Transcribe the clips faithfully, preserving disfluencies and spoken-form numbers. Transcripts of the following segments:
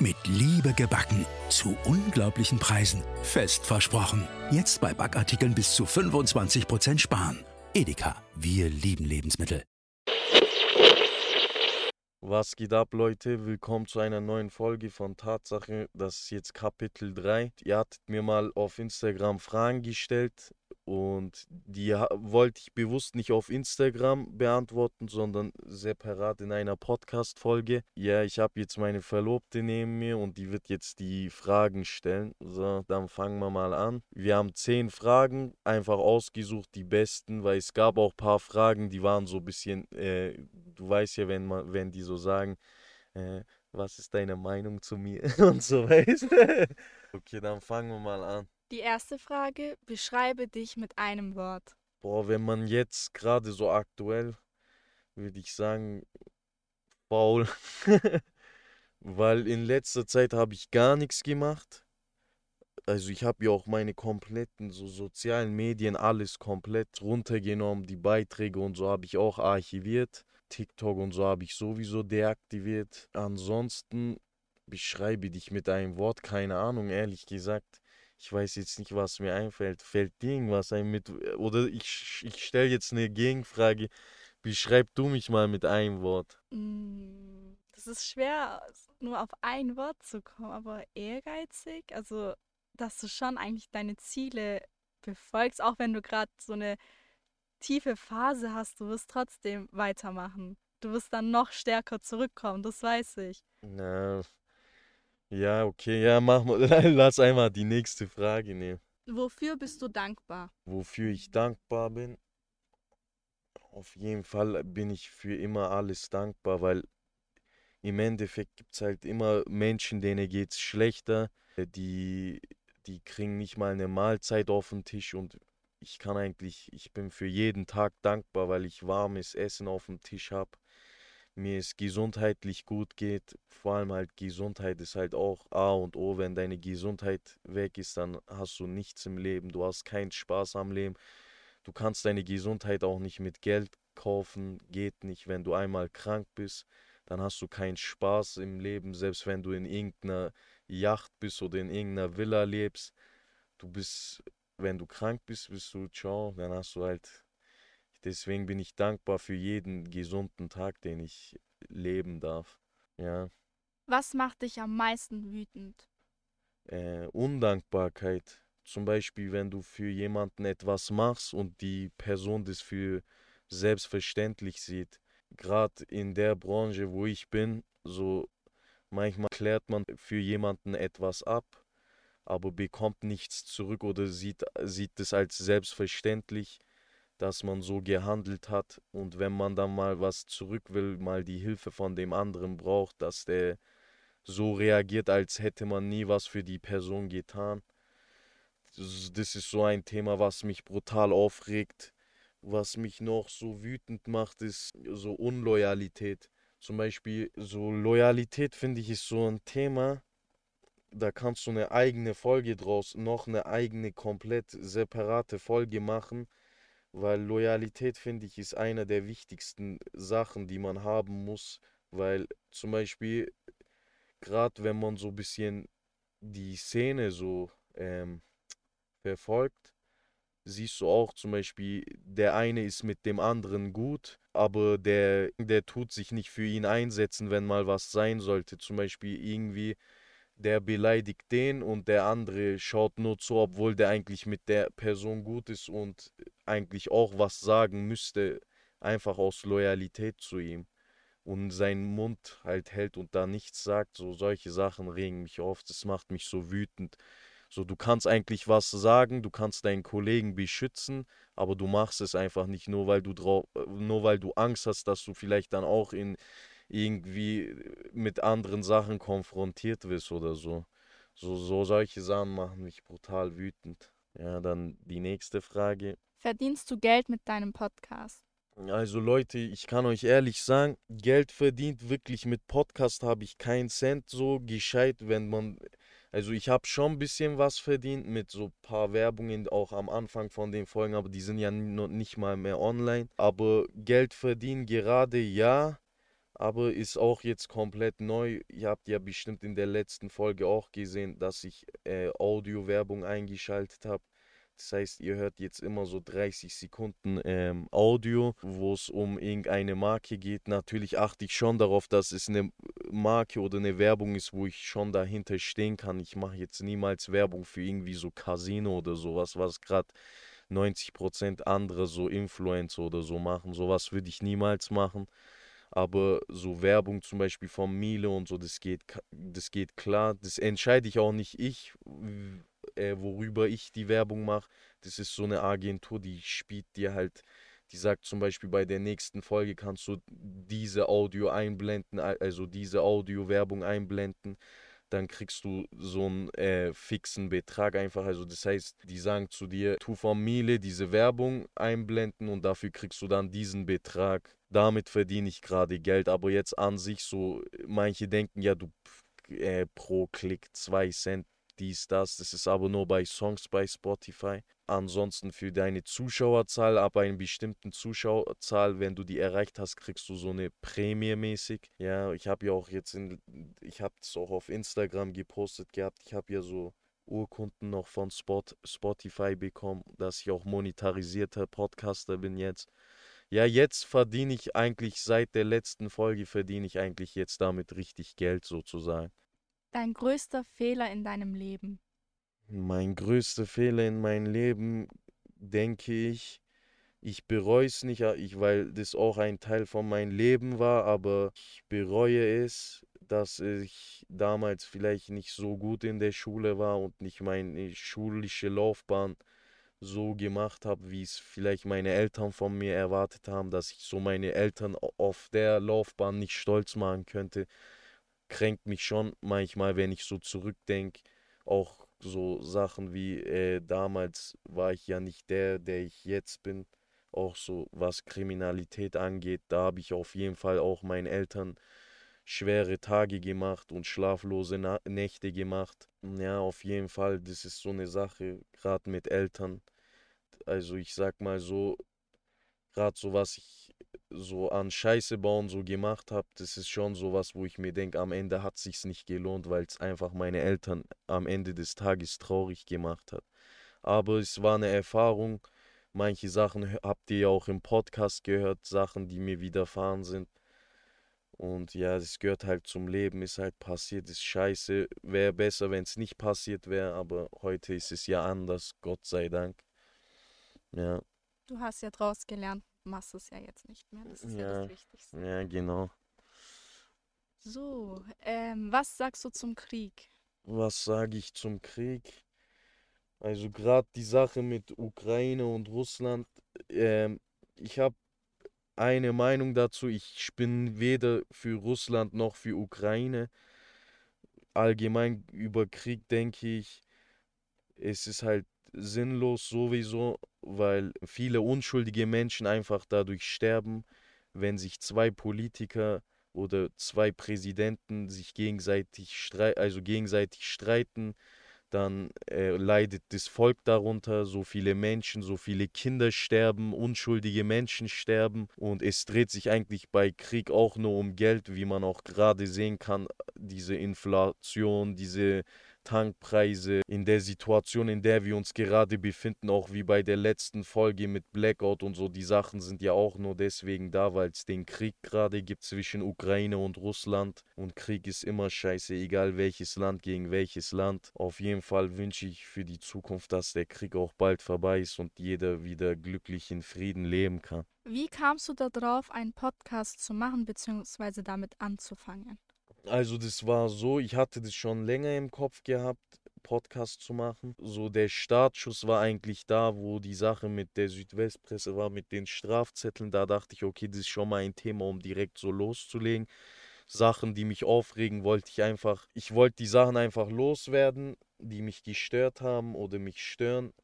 Mit Liebe gebacken. Zu unglaublichen Preisen. Fest versprochen. Jetzt bei Backartikeln bis zu fünfundzwanzig Prozent sparen. Edeka. Wir lieben Lebensmittel. Was geht ab, Leute? Willkommen zu einer neuen Folge von Tatsachen. Das ist jetzt Kapitel drei. Ihr hattet mir mal auf Instagram Fragen gestellt und die wollte ich bewusst nicht auf Instagram beantworten, sondern separat in einer Podcast-Folge. Ja, ich habe jetzt meine Verlobte neben mir und die wird jetzt die Fragen stellen. So, dann fangen wir mal an. Wir haben zehn Fragen, einfach ausgesucht, die besten, weil es gab auch ein paar Fragen, die waren so ein bisschen... Äh, du weißt ja, wenn man, wenn die so sagen, äh, was ist deine Meinung zu mir und so weiter. Okay, dann fangen wir mal an. Die erste Frage, beschreibe dich mit einem Wort. Boah, wenn man jetzt gerade so aktuell, würde ich sagen, faul. Weil in letzter Zeit habe ich gar nichts gemacht. Also ich habe ja auch meine kompletten so sozialen Medien, alles komplett runtergenommen. Die Beiträge und so habe ich auch archiviert. TikTok und so habe ich sowieso deaktiviert. Ansonsten beschreibe dich mit einem Wort, keine Ahnung, ehrlich gesagt. Ich weiß jetzt nicht, was mir einfällt. Fällt dir irgendwas ein mit, oder ich, ich stelle jetzt eine Gegenfrage. Beschreib du mich mal mit einem Wort. Das ist schwer, nur auf ein Wort zu kommen, aber ehrgeizig, also dass du schon eigentlich deine Ziele befolgst, auch wenn du gerade so eine tiefe Phase hast, du wirst trotzdem weitermachen. Du wirst dann noch stärker zurückkommen, das weiß ich. Na, ja, okay, ja, mach mal, lass einmal die nächste Frage nehmen. Wofür bist du dankbar? Wofür ich dankbar bin? Auf jeden Fall bin ich für immer alles dankbar, weil im Endeffekt gibt es halt immer Menschen, denen geht es schlechter, die, die kriegen nicht mal eine Mahlzeit auf den Tisch und ich kann eigentlich, ich bin für jeden Tag dankbar, weil ich warmes Essen auf dem Tisch habe, mir es gesundheitlich gut geht, vor allem halt Gesundheit ist halt auch A und O, wenn deine Gesundheit weg ist, dann hast du nichts im Leben, du hast keinen Spaß am Leben, du kannst deine Gesundheit auch nicht mit Geld kaufen, geht nicht, wenn du einmal krank bist, dann hast du keinen Spaß im Leben, selbst wenn du in irgendeiner Yacht bist oder in irgendeiner Villa lebst, du bist... Wenn du krank bist, bist du, ciao, dann hast du halt, deswegen bin ich dankbar für jeden gesunden Tag, den ich leben darf, ja. Was macht dich am meisten wütend? Äh, Undankbarkeit, zum Beispiel, wenn du für jemanden etwas machst und die Person das für selbstverständlich sieht. Gerade in der Branche, wo ich bin, so manchmal klärt man für jemanden etwas ab, aber bekommt nichts zurück oder sieht, sieht es als selbstverständlich, dass man so gehandelt hat. Und wenn man dann mal was zurück will, mal die Hilfe von dem anderen braucht, dass der so reagiert, als hätte man nie was für die Person getan. Das ist so ein Thema, was mich brutal aufregt. Was mich noch so wütend macht, ist so Unloyalität. Zum Beispiel so Loyalität, finde ich, ist so ein Thema, da kannst du eine eigene Folge draus, noch eine eigene, komplett separate Folge machen, weil Loyalität, finde ich, ist einer der wichtigsten Sachen, die man haben muss, weil zum Beispiel, gerade wenn man so ein bisschen die Szene so ähm, verfolgt, siehst du auch zum Beispiel, der eine ist mit dem anderen gut, aber der, der tut sich nicht für ihn einsetzen, wenn mal was sein sollte, zum Beispiel irgendwie, der beleidigt den und der andere schaut nur zu, obwohl der eigentlich mit der Person gut ist und eigentlich auch was sagen müsste, einfach aus Loyalität zu ihm und seinen Mund halt hält und da nichts sagt. So solche Sachen regen mich auf, das macht mich so wütend. So, du kannst eigentlich was sagen, du kannst deinen Kollegen beschützen, aber du machst es einfach nicht, nur weil du drauf, nur weil du Angst hast, dass du vielleicht dann auch in irgendwie mit anderen Sachen konfrontiert wirst oder so. So, so solche Sachen machen mich brutal wütend. Ja, dann die nächste Frage. Verdienst du Geld mit deinem Podcast? Also Leute, ich kann euch ehrlich sagen, Geld verdient wirklich mit Podcast habe ich keinen Cent so gescheit, wenn man... Also ich habe schon ein bisschen was verdient mit so ein paar Werbungen, auch am Anfang von den Folgen, aber die sind ja noch nicht mal mehr online. Aber Geld verdienen gerade ja... aber ist auch jetzt komplett neu. Ihr habt ja bestimmt in der letzten Folge auch gesehen, dass ich äh, Audio-Werbung eingeschaltet habe. Das heißt, ihr hört jetzt immer so dreißig Sekunden ähm, Audio, wo es um irgendeine Marke geht. Natürlich achte ich schon darauf, dass es eine Marke oder eine Werbung ist, wo ich schon dahinter stehen kann. Ich mache jetzt niemals Werbung für irgendwie so Casino oder sowas, was gerade neunzig Prozent andere so Influencer oder so machen. Sowas würde ich niemals machen. Aber so Werbung zum Beispiel von Miele und so, das geht, das geht klar. Das entscheide ich auch nicht ich, äh, worüber ich die Werbung mache. Das ist so eine Agentur, die spielt dir halt, die sagt zum Beispiel, bei der nächsten Folge kannst du diese Audio einblenden, also diese Audio-Werbung einblenden. Dann kriegst du so einen äh, fixen Betrag einfach. Also das heißt, die sagen zu dir, tu von Miele diese Werbung einblenden und dafür kriegst du dann diesen Betrag. Damit verdiene ich gerade Geld. Aber jetzt an sich so, manche denken, ja, du äh, pro Klick zwei Cent, dies, das. Das ist aber nur bei Songs bei Spotify. Ansonsten für deine Zuschauerzahl, ab einer bestimmten Zuschauerzahl, wenn du die erreicht hast, kriegst du so eine Prämie mäßig. Ja, ich habe ja auch jetzt, in, ich habe das auch auf Instagram gepostet gehabt. Ich habe ja so Urkunden noch von Spot, Spotify bekommen, dass ich auch monetarisierter Podcaster bin jetzt. Ja, jetzt verdiene ich eigentlich, seit der letzten Folge verdiene ich eigentlich jetzt damit richtig Geld sozusagen. Dein größter Fehler in deinem Leben? Mein größter Fehler in meinem Leben, denke ich, ich bereue es nicht, ich, weil das auch ein Teil von meinem Leben war, aber ich bereue es, dass ich damals vielleicht nicht so gut in der Schule war und nicht meine schulische Laufbahn so gemacht habe, wie es vielleicht meine Eltern von mir erwartet haben, dass ich so meine Eltern auf der Laufbahn nicht stolz machen könnte. Kränkt mich schon manchmal, wenn ich so zurückdenke, auch so Sachen wie äh, damals war ich ja nicht der, der ich jetzt bin, auch so was Kriminalität angeht, da habe ich auf jeden Fall auch meinen Eltern schwere Tage gemacht und schlaflose Na- Nächte gemacht. Ja, auf jeden Fall, das ist so eine Sache, gerade mit Eltern, also ich sag mal so, gerade so was ich so an Scheiße bauen so gemacht habe, das ist schon sowas, wo ich mir denke, am Ende hat es sich nicht gelohnt, weil es einfach meine Eltern am Ende des Tages traurig gemacht hat. Aber es war eine Erfahrung, manche Sachen habt ihr ja auch im Podcast gehört, Sachen, die mir widerfahren sind. Und ja, es gehört halt zum Leben, ist halt passiert, ist scheiße, wäre besser, wenn es nicht passiert wäre, aber heute ist es ja anders, Gott sei Dank. Ja. Du hast ja draus gelernt. Machst es ja jetzt nicht mehr, das ist ja, ja das Wichtigste. Ja, genau. So, ähm, was sagst du zum Krieg? Was sage ich zum Krieg? Also gerade die Sache mit Ukraine und Russland, ähm, ich habe eine Meinung dazu, ich bin weder für Russland noch für Ukraine. Allgemein über Krieg denke ich, es ist halt sinnlos sowieso, weil viele unschuldige Menschen einfach dadurch sterben, wenn sich zwei Politiker oder zwei Präsidenten sich gegenseitig, strei- also gegenseitig streiten, dann äh, leidet das Volk darunter, so viele Menschen, so viele Kinder sterben, unschuldige Menschen sterben und es dreht sich eigentlich bei Krieg auch nur um Geld, wie man auch gerade sehen kann, diese Inflation, diese Tankpreise, in der Situation, in der wir uns gerade befinden, auch wie bei der letzten Folge mit Blackout und so, die Sachen sind ja auch nur deswegen da, weil es den Krieg gerade gibt zwischen Ukraine und Russland und Krieg ist immer scheiße, egal welches Land gegen welches Land. Auf jeden Fall wünsche ich für die Zukunft, dass der Krieg auch bald vorbei ist und jeder wieder glücklich in Frieden leben kann. Wie kamst du darauf, einen Podcast zu machen bzw. damit anzufangen? Also das war so, ich hatte das schon länger im Kopf gehabt, Podcast zu machen. So der Startschuss war eigentlich da, wo die Sache mit der Südwestpresse war, mit den Strafzetteln. Da dachte ich, okay, das ist schon mal ein Thema, um direkt so loszulegen. Sachen, die mich aufregen, wollte ich einfach, ich wollte die Sachen einfach loswerden, die mich gestört haben oder mich stören.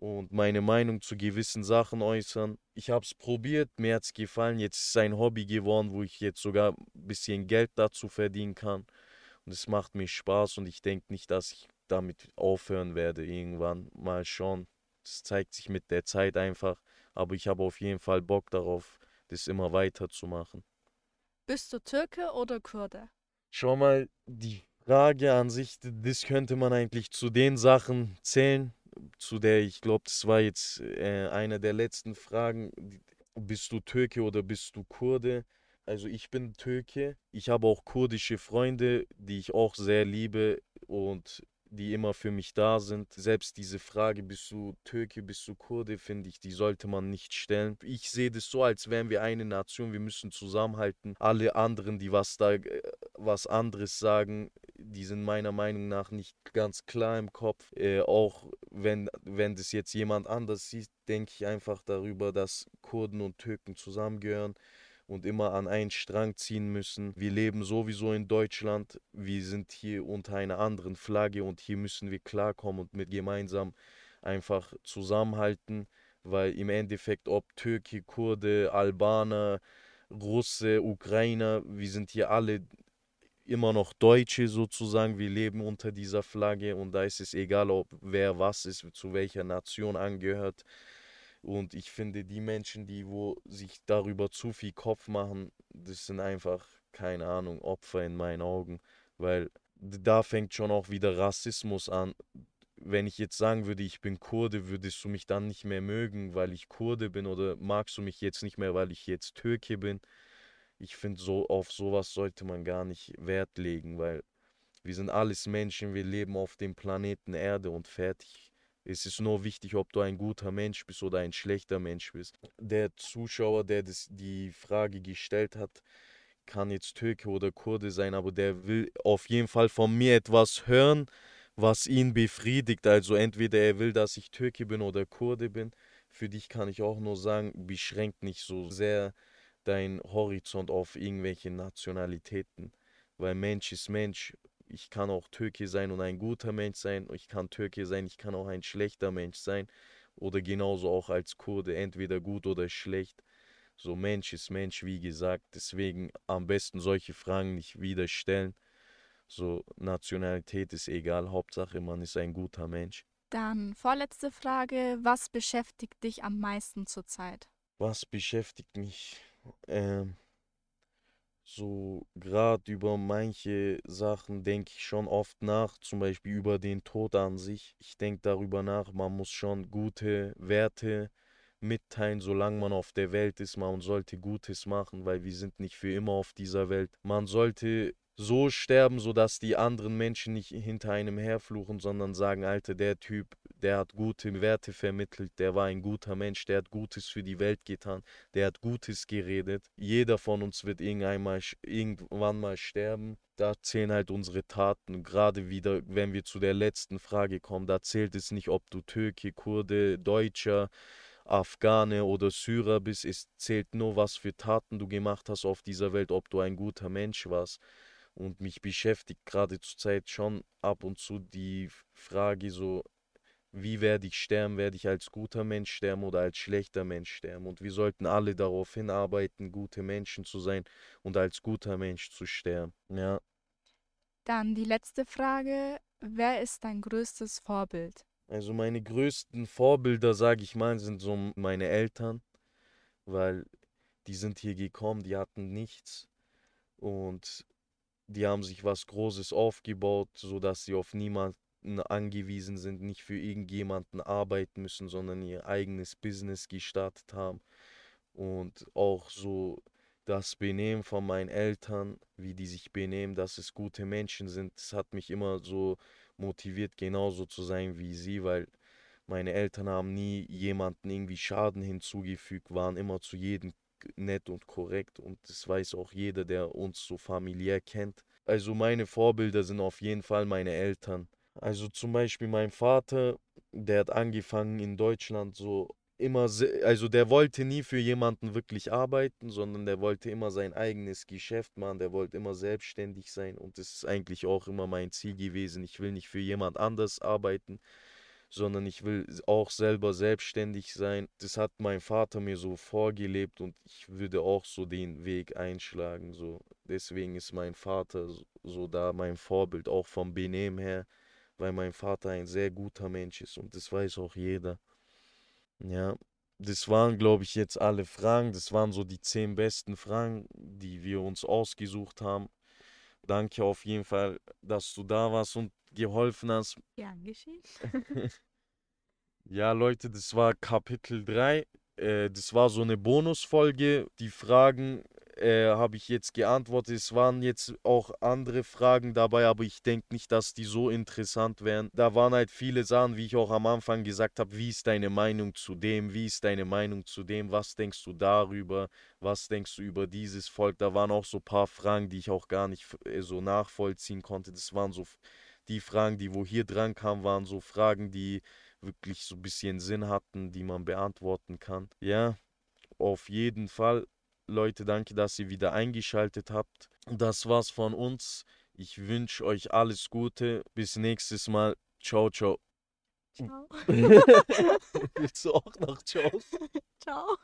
Und meine Meinung zu gewissen Sachen äußern. Ich habe es probiert, mir hat es gefallen. Jetzt ist es ein Hobby geworden, wo ich jetzt sogar ein bisschen Geld dazu verdienen kann. Und es macht mir Spaß und ich denke nicht, dass ich damit aufhören werde irgendwann. Mal schauen. Das zeigt sich mit der Zeit einfach. Aber ich habe auf jeden Fall Bock darauf, das immer weiter zu machen. Bist du Türke oder Kurde? Schau mal, die Frage an sich, das könnte man eigentlich zu den Sachen zählen, zu der, ich glaube, das war jetzt äh, eine der letzten Fragen, bist du Türke oder bist du Kurde? Also ich bin Türke, ich habe auch kurdische Freunde, die ich auch sehr liebe und die immer für mich da sind. Selbst diese Frage, bist du Türke, bist du Kurde, finde ich, die sollte man nicht stellen. Ich sehe das so, als wären wir eine Nation, wir müssen zusammenhalten. Alle anderen, die was da was anderes sagen, die sind meiner Meinung nach nicht ganz klar im Kopf. Äh, auch wenn, wenn das jetzt jemand anders sieht, denke ich einfach darüber, dass Kurden und Türken zusammengehören und immer an einen Strang ziehen müssen. Wir leben sowieso in Deutschland, wir sind hier unter einer anderen Flagge und hier müssen wir klarkommen und mit gemeinsam einfach zusammenhalten, weil im Endeffekt, ob Türke, Kurde, Albaner, Russe, Ukrainer, wir sind hier alle immer noch Deutsche sozusagen, wir leben unter dieser Flagge und da ist es egal, ob wer was ist, zu welcher Nation angehört. Und ich finde, die Menschen, die wo sich darüber zu viel Kopf machen, das sind einfach, keine Ahnung, Opfer in meinen Augen. Weil da fängt schon auch wieder Rassismus an. Wenn ich jetzt sagen würde, ich bin Kurde, würdest du mich dann nicht mehr mögen, weil ich Kurde bin? Oder magst du mich jetzt nicht mehr, weil ich jetzt Türke bin? Ich finde, so, auf sowas sollte man gar nicht Wert legen, weil wir sind alles Menschen, wir leben auf dem Planeten Erde und fertig. Es ist nur wichtig, ob du ein guter Mensch bist oder ein schlechter Mensch bist. Der Zuschauer, der das, die Frage gestellt hat, kann jetzt Türke oder Kurde sein, aber der will auf jeden Fall von mir etwas hören, was ihn befriedigt. Also entweder er will, dass ich Türke bin oder Kurde bin. Für dich kann ich auch nur sagen, beschränkt nicht so sehr deinen Horizont auf irgendwelche Nationalitäten, weil Mensch ist Mensch. Ich kann auch Türke sein und ein guter Mensch sein. Ich kann Türke sein, ich kann auch ein schlechter Mensch sein. Oder genauso auch als Kurde, entweder gut oder schlecht. So Mensch ist Mensch, wie gesagt. Deswegen am besten solche Fragen nicht wieder stellen. So Nationalität ist egal, Hauptsache man ist ein guter Mensch. Dann vorletzte Frage, was beschäftigt dich am meisten zurzeit? Was beschäftigt mich? Ähm... So, gerade über manche Sachen denke ich schon oft nach, zum Beispiel über den Tod an sich. Ich denke darüber nach, man muss schon gute Werte mitteilen, solange man auf der Welt ist. Man sollte Gutes machen, weil wir sind nicht für immer auf dieser Welt. Man sollte so sterben, sodass die anderen Menschen nicht hinter einem herfluchen, sondern sagen, Alter, der Typ, der hat gute Werte vermittelt, der war ein guter Mensch, der hat Gutes für die Welt getan, der hat Gutes geredet. Jeder von uns wird irgendwann mal sterben. Da zählen halt unsere Taten. Gerade wieder, wenn wir zu der letzten Frage kommen, da zählt es nicht, ob du Türke, Kurde, Deutscher, Afghane oder Syrer bist. Es zählt nur, was für Taten du gemacht hast auf dieser Welt, ob du ein guter Mensch warst. Und mich beschäftigt gerade zur Zeit schon ab und zu die Frage so, wie werde ich sterben, werde ich als guter Mensch sterben oder als schlechter Mensch sterben? Und wir sollten alle darauf hinarbeiten, gute Menschen zu sein und als guter Mensch zu sterben. Ja. Dann die letzte Frage, wer ist dein größtes Vorbild? Also meine größten Vorbilder, sage ich mal, sind so meine Eltern, weil die sind hier gekommen, die hatten nichts und die haben sich was Großes aufgebaut, sodass sie auf niemanden angewiesen sind, nicht für irgendjemanden arbeiten müssen, sondern ihr eigenes Business gestartet haben. Und auch so das Benehmen von meinen Eltern, wie die sich benehmen, dass es gute Menschen sind, das hat mich immer so motiviert, genauso zu sein wie sie, weil meine Eltern haben nie jemanden irgendwie Schaden hinzugefügt, waren immer zu jedem nett und korrekt und das weiß auch jeder, der uns so familiär kennt. Also meine Vorbilder sind auf jeden Fall meine Eltern. Also zum Beispiel mein Vater, der hat angefangen in Deutschland so immer, also der wollte nie für jemanden wirklich arbeiten, sondern der wollte immer sein eigenes Geschäft machen, der wollte immer selbstständig sein und das ist eigentlich auch immer mein Ziel gewesen. Ich will nicht für jemand anders arbeiten, sondern ich will auch selber selbstständig sein. Das hat mein Vater mir so vorgelebt und ich würde auch so den Weg einschlagen. So. Deswegen ist mein Vater so, so da mein Vorbild, auch vom Benehmen her, weil mein Vater ein sehr guter Mensch ist und das weiß auch jeder. Ja, Das waren, glaube ich, jetzt alle Fragen. Das waren so die zehn besten Fragen, die wir uns ausgesucht haben. Danke auf jeden Fall, dass du da warst und geholfen hast. Ja, geschehen. Ja, Leute, das war Kapitel drei. Äh, das war so eine Bonusfolge. Die Fragen äh, habe ich jetzt geantwortet. Es waren jetzt auch andere Fragen dabei, aber ich denke nicht, dass die so interessant wären. Da waren halt viele Sachen, wie ich auch am Anfang gesagt habe, wie ist deine Meinung zu dem, wie ist deine Meinung zu dem, was denkst du darüber, was denkst du über dieses Volk. Da waren auch so ein paar Fragen, die ich auch gar nicht äh, so nachvollziehen konnte. Das waren so die Fragen, die wo hier dran kamen, waren so Fragen, die wirklich so ein bisschen Sinn hatten, die man beantworten kann. Ja, auf jeden Fall. Leute, danke, dass ihr wieder eingeschaltet habt. Das war's von uns. Ich wünsche euch alles Gute. Bis nächstes Mal. Ciao, ciao. Ciao. Willst du auch noch ciao? Ciao.